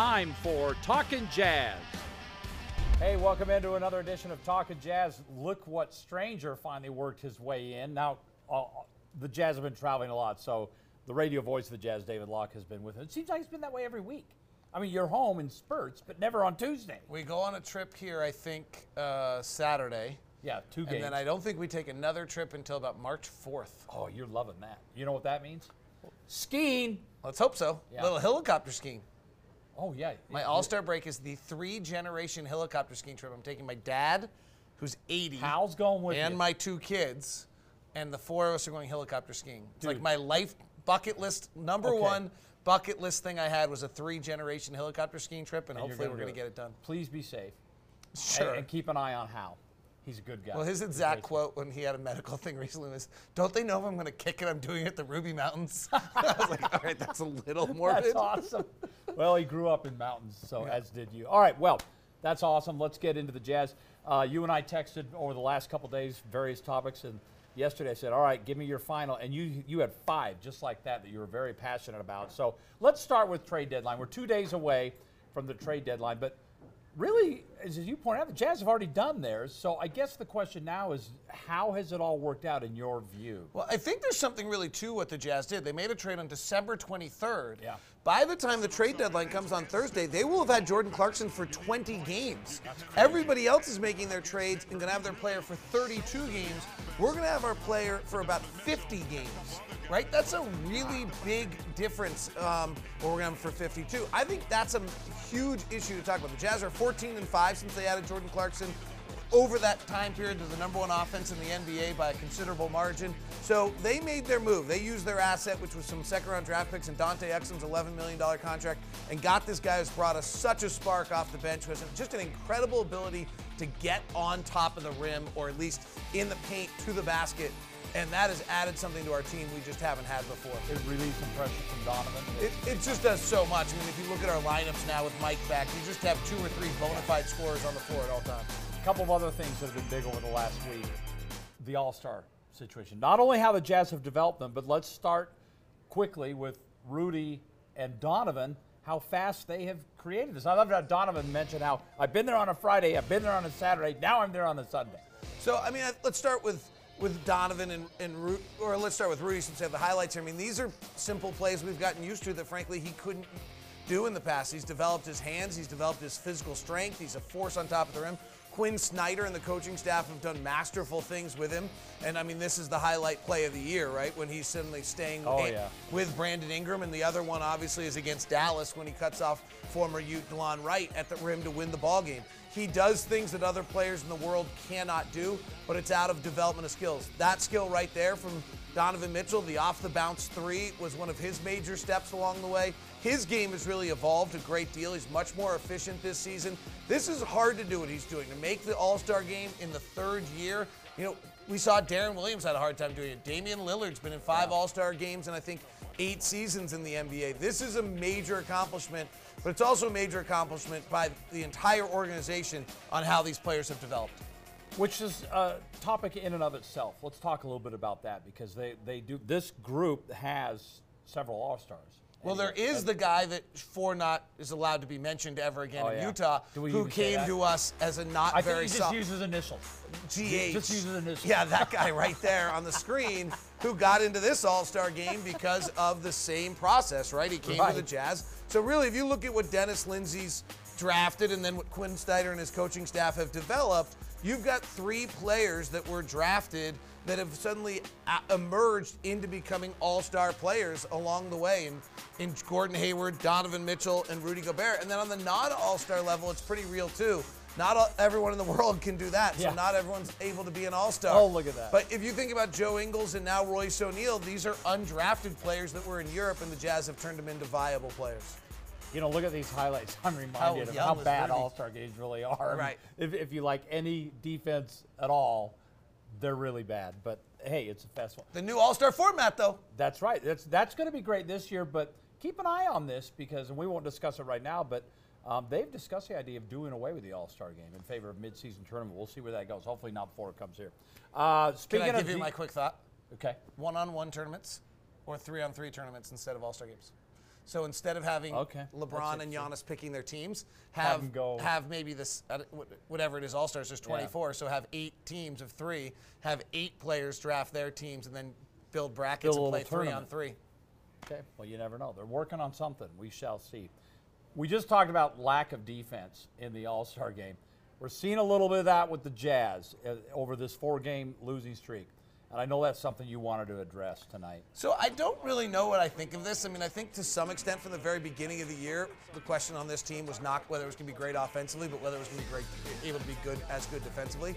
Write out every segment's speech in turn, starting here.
time for Talkin' Jazz. Hey, welcome into another edition of Talkin' Jazz. Look what stranger finally worked his way in. Now, the Jazz have been traveling a lot, so the radio voice of the Jazz, David Locke, has been with us. It seems like it's been that way every week. I mean, you're home in spurts, but never on Tuesday. We go on a trip here, I think, Saturday. Yeah, 2 games. And then I don't think we take another trip until about March 4th. Oh, you're loving that. You know what that means? Skiing. Let's hope so. Yeah. Little helicopter skiing. Oh, yeah. My all-star break is the 3-generation helicopter skiing trip. I'm taking my dad, who's 80. Hal's going with and you. My 2 kids. And the 4 of us are going helicopter skiing. It's like my life bucket list, number 1 bucket list thing I had was a 3-generation helicopter skiing trip. And hopefully we're going to get it done. Please be safe. Sure. And keep an eye on Hal. He's a good guy. Well, his exact quote when he had a medical thing recently was, "Don't they know if I'm going to kick it? I'm doing it at the Ruby Mountains." I was like, all right, that's a little morbid. That's awesome. Well, he grew up in mountains, so yeah. As did you. All right, well, that's awesome. Let's get into the Jazz. You and I texted over the last couple days various topics, and yesterday I said, all right, give me your final. And you had 5 just like that you were very passionate about. So let's start with trade deadline. We're 2 days away from the trade deadline, but really, as you point out, the Jazz have already done theirs, so I guess the question now is, how has it all worked out in your view? Well, I think there's something really to what the Jazz did. They made a trade on December 23rd. Yeah. By the time the trade deadline comes on Thursday, they will have had Jordan Clarkson for 20 games. Everybody else is making their trades and going to have their player for 32 games. We're going to have our player for about 50 games, right? That's a really big difference, we're going to have for 52. I think that's a huge issue to talk about. The Jazz are 14-5 since they added Jordan Clarkson. Over that time period, they're the number 1 offense in the NBA by a considerable margin. So they made their move. They used their asset, which was some second-round draft picks and Dante Exum's $11 million contract, and got this guy who's brought us such a spark off the bench, who has just an incredible ability to get on top of the rim, or at least in the paint to the basket. And that has added something to our team we just haven't had before. It relieves some pressure from Donovan. It just does so much. I mean, if you look at our lineups now with Mike back, you just have 2 or 3 bona fide scorers on the floor at all times. A couple of other things that have been big over the last week. The All-Star situation. Not only how the Jazz have developed them, but let's start quickly with Rudy and Donovan, how fast they have created this. I love how Donovan mentioned how, I've been there on a Friday, I've been there on a Saturday, now I'm there on a Sunday. So, I mean, let's start with Donovan or let's start with Rudy since they have the highlights here. I mean, these are simple plays we've gotten used to that, frankly, he couldn't do in the past. He's developed his hands. He's developed his physical strength. He's a force on top of the rim. Quinn Snyder and the coaching staff have done masterful things with him. And, I mean, this is the highlight play of the year, right, when he's suddenly staying with Brandon Ingram. And the other one, obviously, is against Dallas when he cuts off former Ute DeLon Wright at the rim to win the ball game. He does things that other players in the world cannot do, but it's out of development of skills. That skill right there from Donovan Mitchell, the off-the-bounce 3, was one of his major steps along the way. His game has really evolved a great deal. He's much more efficient this season. This is hard to do what he's doing. To make the All-Star game in the 3rd year, you know, we saw Darren Williams had a hard time doing it. Damian Lillard's been in 5 All-Star games and I think 8 seasons in the NBA. This is a major accomplishment, but it's also a major accomplishment by the entire organization on how these players have developed. Which is a topic in and of itself. Let's talk a little bit about that because they do. This group has several All-Stars. Well, there is the guy that for not is allowed to be mentioned ever again in Utah, who came to us as a not very soft. I think he just uses initials. G.H. Just uses initials. Yeah, that guy right there on the screen who got into this All-Star game because of the same process, right? He came to the Jazz. So really, if you look at what Dennis Lindsay's drafted and then what Quinn Snyder and his coaching staff have developed, you've got 3 players that were drafted that have suddenly emerged into becoming all-star players along the way in Gordon Hayward, Donovan Mitchell, and Rudy Gobert. And then on the non-all-star level, it's pretty real too. Not everyone in the world can do that, so not everyone's able to be an all-star. Oh, look at that. But if you think about Joe Ingles and now Royce O'Neal, these are undrafted players that were in Europe, and the Jazz have turned them into viable players. You know, look at these highlights. I'm reminded of how bad all-star games really are. Right. If you like any defense at all, they're really bad. But, hey, it's a festival. The new all-star format, though. That's right. That's going to be great this year. But keep an eye on this because, and we won't discuss it right now, but they've discussed the idea of doing away with the all-star game in favor of mid-season tournament. We'll see where that goes. Hopefully not before it comes here. Can I give you my quick thought? Okay. 1-on-1 tournaments or 3-on-3 tournaments instead of all-star games. So instead of having LeBron and Giannis picking their teams, have maybe this, whatever it is, All-Stars, there's 24. Yeah. So have 8 teams of 3, have 8 players draft their teams, and then build brackets and play tournament. 3-on-3. Okay. Well, you never know. They're working on something. We shall see. We just talked about lack of defense in the All-Star game. We're seeing a little bit of that with the Jazz over this 4-game losing streak. And I know that's something you wanted to address tonight. So I don't really know what I think of this. I mean, I think to some extent from the very beginning of the year, the question on this team was not whether it was going to be great offensively, but whether it was going to be great, able to be good as good defensively.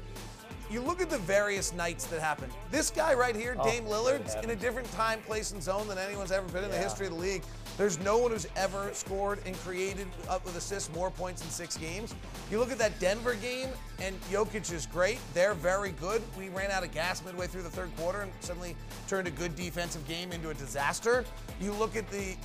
You look at the various nights that happened. This guy right here, Dame Lillard's in a different time, place, and zone than anyone's ever been in the history of the league. There's no one who's ever scored and created up with assists more points in 6 games. You look at that Denver game, and Jokic is great. They're very good. We ran out of gas midway through the 3rd quarter and suddenly turned a good defensive game into a disaster. You look at the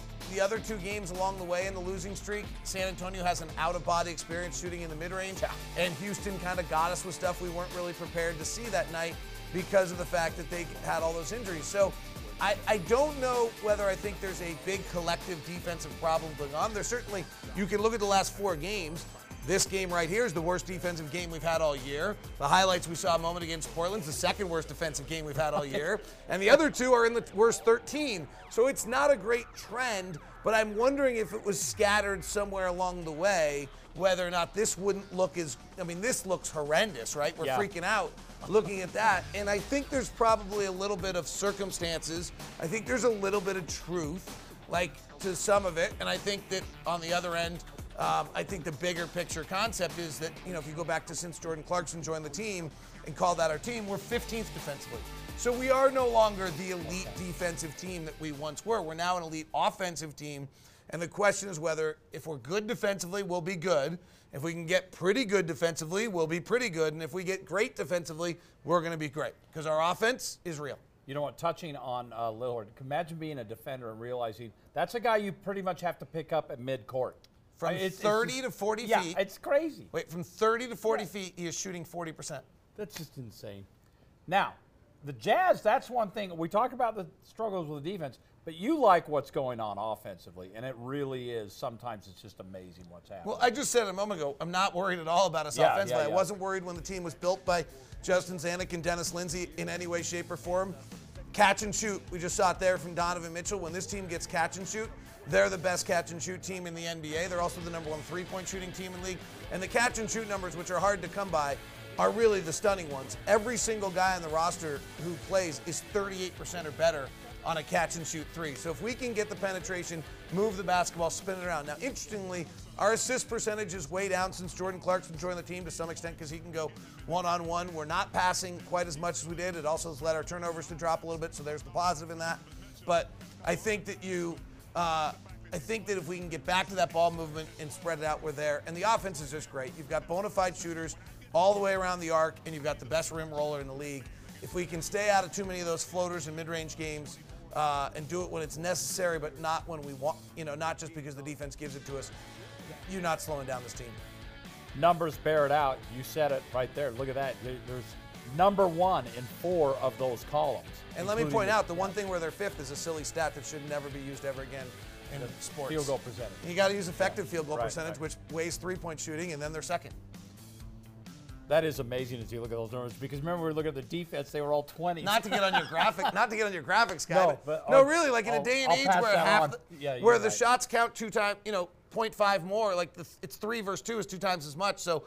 other 2 games along the way in the losing streak. San Antonio has an out-of-body experience shooting in the mid-range, and Houston kind of got us with stuff we weren't really prepared to see that night because of the fact that they had all those injuries. So I don't know whether I think there's a big collective defensive problem going on. There's certainly, you can look at the last 4 games. This game right here is the worst defensive game we've had all year. The highlights we saw a moment against Portland's the 2nd worst defensive game we've had all year. And the other 2 are in the worst 13. So it's not a great trend, but I'm wondering if it was scattered somewhere along the way, whether or not this wouldn't look as, I mean, this looks horrendous, right? We're freaking out looking at that. And I think there's probably a little bit of circumstances. I think there's a little bit of truth, like, to some of it. And I think that on the other end, I think the bigger picture concept is that, you know, if you go back to since Jordan Clarkson joined the team and called that our team, we're 15th defensively. So we are no longer the elite defensive team that we once were. We're now an elite offensive team. And the question is whether if we're good defensively, we'll be good. If we can get pretty good defensively, we'll be pretty good. And if we get great defensively, we're going to be great because our offense is real. You know what, touching on Lillard, imagine being a defender and realizing that's a guy you pretty much have to pick up at mid-court. From 30 to 40 feet. Yeah, it's crazy. Wait, from 30 to 40 feet, he is shooting 40%. That's just insane. Now, the Jazz, that's one thing. We talk about the struggles with the defense, but you like what's going on offensively, and it really is. Sometimes it's just amazing what's happening. Well, I just said a moment ago, I'm not worried at all about us offensively. I wasn't worried when the team was built by Justin Zanuck and Dennis Lindsay in any way, shape, or form. Catch and shoot, we just saw it there from Donovan Mitchell. When this team gets catch and shoot, they're the best catch and shoot team in the NBA. They're also the #1 3-point shooting team in the league. And the catch and shoot numbers, which are hard to come by, are really the stunning ones. Every single guy on the roster who plays is 38% or better on a catch and shoot 3. So if we can get the penetration, move the basketball, spin it around. Now, interestingly, our assist percentage is way down since Jordan Clarkson joined the team to some extent because he can go one-on-one. We're not passing quite as much as we did. It also has led our turnovers to drop a little bit, so there's the positive in that. But I think that if we can get back to that ball movement and spread it out, we're there. And the offense is just great. You've got bona fide shooters all the way around the arc, and you've got the best rim roller in the league. If we can stay out of too many of those floaters and mid-range games, and do it when it's necessary, but not when we want, you know, not just because the defense gives it to us, you're not slowing down this team. Numbers bear it out. You said it right there. Look at that. There's #1 in 4 of those columns. And let me point out, the one thing where they're 5th is a silly stat that should never be used ever again in sports. Field goal percentage. You got to use effective field goal percentage, which weighs 3-point shooting, and then they're 2nd. That is amazing as you look at those numbers, because remember we were looking at the defense; they were all 20. Not to get on your graphic, guy. No, but no, really, like in a day and age where half, where the shots count 2 times, you know, 0.5 more. Like it's 3 versus 2 is 2 times as much. So,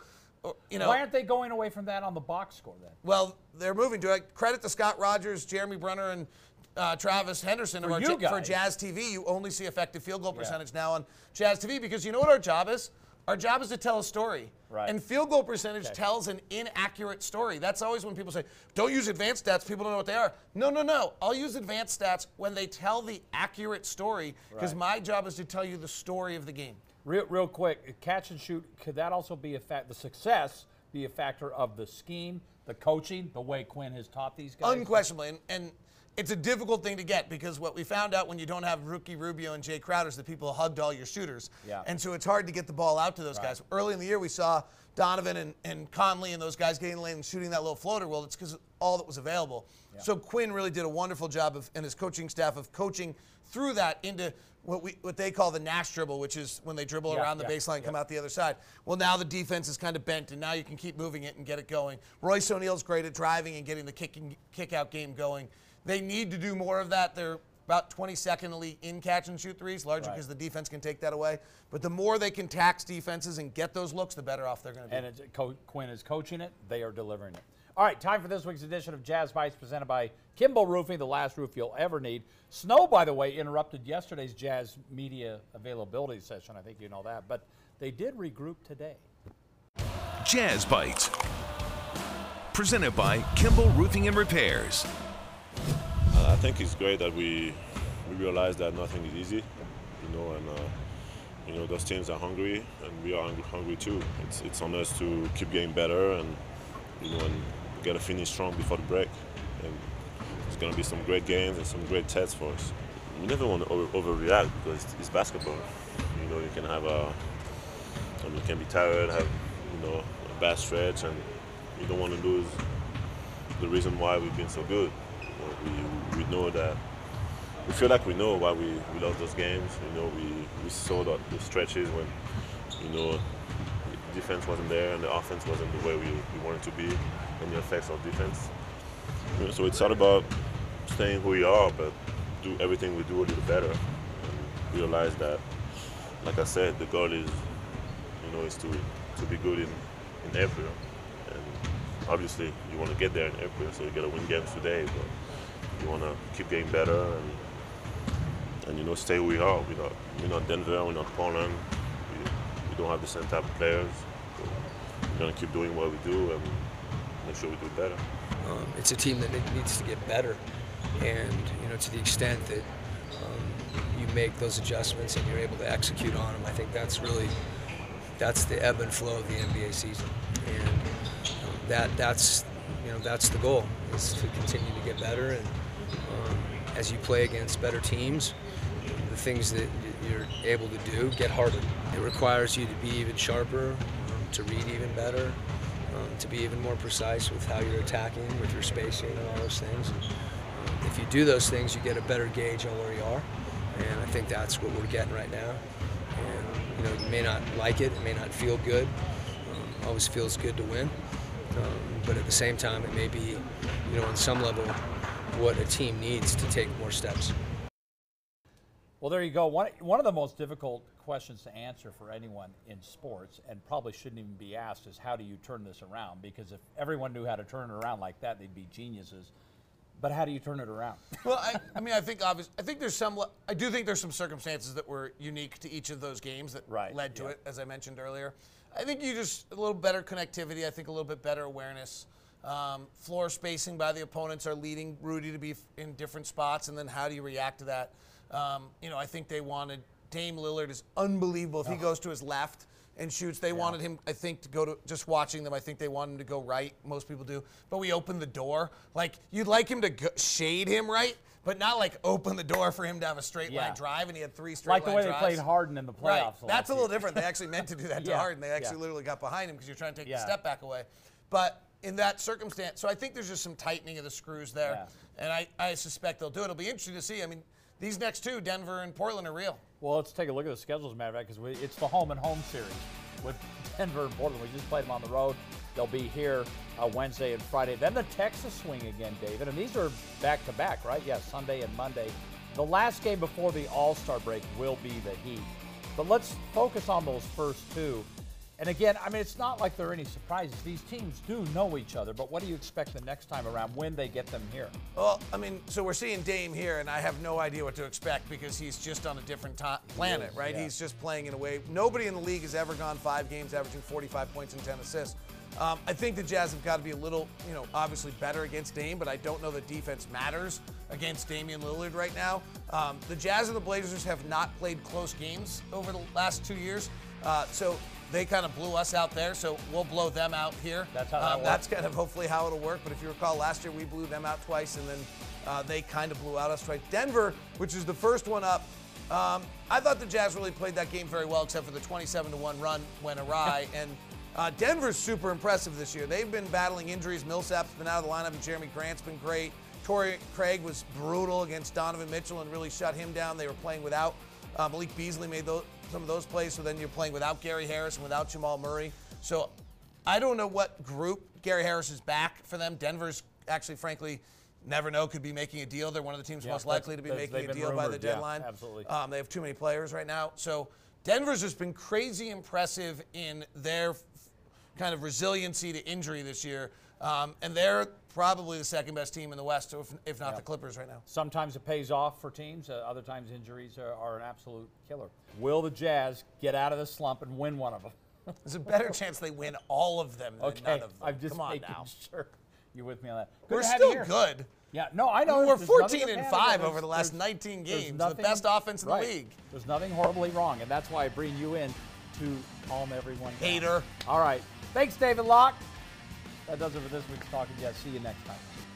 you know, why aren't they going away from that on the box score then? Well, they're moving to it. Credit to Scott Rogers, Jeremy Brunner, and Travis Henderson of our for Jazz TV. You only see effective field goal percentage now on Jazz TV, because you know what our job is. Our job is to tell a story, and field goal percentage tells an inaccurate story. That's always when people say, don't use advanced stats, people don't know what they are. No, no, no. I'll use advanced stats when they tell the accurate story, because my job is to tell you the story of the game. Real quick, catch and shoot, could that also be a factor, the success be a factor of the scheme, the coaching, the way Quinn has taught these guys? Unquestionably. And it's a difficult thing to get, because what we found out when you don't have Ricky Rubio and Jay Crowder is that people hugged all your shooters. Yeah. And so it's hard to get the ball out to those guys. Early in the year, we saw Donovan and Conley and those guys getting in the lane and shooting that little floater. Well, it's because all that was available. Yeah. So Quinn really did a wonderful job of, and his coaching staff, of coaching through that into what they call the Nash dribble, which is when they dribble around the baseline and come out the other side. Well, now the defense is kind of bent, and now you can keep moving it and get it going. Royce O'Neal's great at driving and getting the kick-out game going. They need to do more of that. They're about 22nd in catch-and-shoot threes, largely because the defense can take that away. But the more they can tax defenses and get those looks, the better off they're going to be. And it's, Quinn is coaching it. They are delivering it. All right, time for this week's edition of Jazz Bites, presented by Kimball Roofing, the last roof you'll ever need. Snow, by the way, interrupted yesterday's Jazz media availability session. I think you know that. But they did regroup today. Jazz Bites, presented by Kimball Roofing and Repairs. I think it's great that we realize that nothing is easy, you know, and you know, those teams are hungry, and we are hungry too. It's on us to keep getting better, and you know, and we gotta finish strong before the break. And it's gonna be some great games and some great tests for us. You never want to overreact, because it's basketball. You know, you can have you can be tired, have, you know, a bad stretch, and you don't want to lose the reason why we've been so good. We know that, we feel like we know why we lost those games. You know, we saw that the stretches when, you know, the defense wasn't there and the offense wasn't the way we wanted to be, and the effects of defense. You know, so it's all about staying who we are, but do everything we do a little better. And realize that, like I said, the goal is, you know, is to be good in April. And obviously you want to get there in April, so you got to win games today. But you want to keep getting better and you know, stay who we are. We're not Denver, we're not Portland. We don't have the same type of players. So we're going to keep doing what we do and make sure we do better. It's a team that needs to get better. And, you know, to the extent that you make those adjustments and you're able to execute on them, I think that's the ebb and flow of the NBA season. And that's, you know, that's the goal, is to continue to get better. And as you play against better teams, the things that you're able to do get harder. It requires you to be even sharper, to read even better, to be even more precise with how you're attacking, with your spacing and all those things. And if you do those things, you get a better gauge on where you are, and I think that's what we're getting right now. And, you know, you may not like it, it may not feel good. Always feels good to win. But at the same time, it may be, you know, on some level, what a team needs to take more steps. Well, there you go. One of the most difficult questions to answer for anyone in sports, and probably shouldn't even be asked, is how do you turn this around? Because if everyone knew how to turn it around like that, they'd be geniuses. But how do you turn it around? Well, I mean, I think obviously, I do think there's some circumstances that were unique to each of those games that led to it, as I mentioned earlier. I think you just a little better connectivity. I think a little bit better awareness. Floor spacing by the opponents are leading Rudy to be in different spots, and then how do you react to that? You know, I think they wanted Dame Lillard is unbelievable. If he goes to his left and shoots, they wanted him, I think, to go to, just watching them, I think they want him to go right. Most people do. But we opened the door. Like, you'd like him to shade him right, but not like open the door for him to have a straight line drive, and he had three straight line drives. Like the way they played Harden in the playoffs. Right. That's a little different. They actually meant to do that to Harden. They actually literally got behind him because you're trying to take the step back away. But in that circumstance, so I think there's just some tightening of the screws there, and I suspect they'll do it. It'll be interesting to see. I mean, these next two, Denver and Portland, are real. Well, let's take a look at the schedules, as a matter of fact, because it's the home and home series with Denver and Portland. We just played them on the road. They'll be here Wednesday and Friday. Then the Texas swing again, David. And these are back-to-back, right? Yeah, Sunday and Monday. The last game before the All-Star break will be the Heat. But let's focus on those first two. And again, I mean, it's not like there are any surprises. These teams do know each other, but what do you expect the next time around when they get them here? Well, I mean, so we're seeing Dame here, and I have no idea what to expect because he's just on a different planet, right? He's just playing in a way. Nobody in the league has ever gone 5 games averaging 45 points and 10 assists. I think the Jazz have got to be a little, you know, obviously better against Dame, but I don't know that defense matters against Damian Lillard right now. The Jazz and the Blazers have not played close games over the last 2 years. So they kind of blew us out there, so we'll blow them out here. That's how that works. That's kind of hopefully how it'll work. But if you recall, last year we blew them out twice, and then they kind of blew out us twice. Denver, which is the first one up, I thought the Jazz really played that game very well, except for the 27-1 run went awry. And Denver's super impressive this year. They've been battling injuries. Millsap's been out of the lineup, and Jeremy Grant's been great. Torrey Craig was brutal against Donovan Mitchell and really shut him down. They were playing without Malik Beasley made some of those plays, so then you're playing without Gary Harris and without Jamal Murray. So I don't know what group. Gary Harris is back for them. Denver's actually, frankly, never know, could be making a deal. They're one of the teams most likely to be making a deal rumored by the deadline. Yeah, absolutely. They have too many players right now. So Denver's just been crazy impressive in their kind of resiliency to injury this year. And they're probably the second best team in the West, if not the Clippers right now. Sometimes it pays off for teams. Other times injuries are an absolute killer. Will the Jazz get out of the slump and win one of them? There's a better chance they win all of them than none of them. I'm just making sure you're with me on that. We're still good. Yeah, no, I know. We're 14-5 over the last 19 games. The best offense in the league. There's nothing horribly wrong, and that's why I bring you in to calm everyone down. Hater. All right. Thanks, David Locke. That does it for this week's Talking Jazz. See you next time.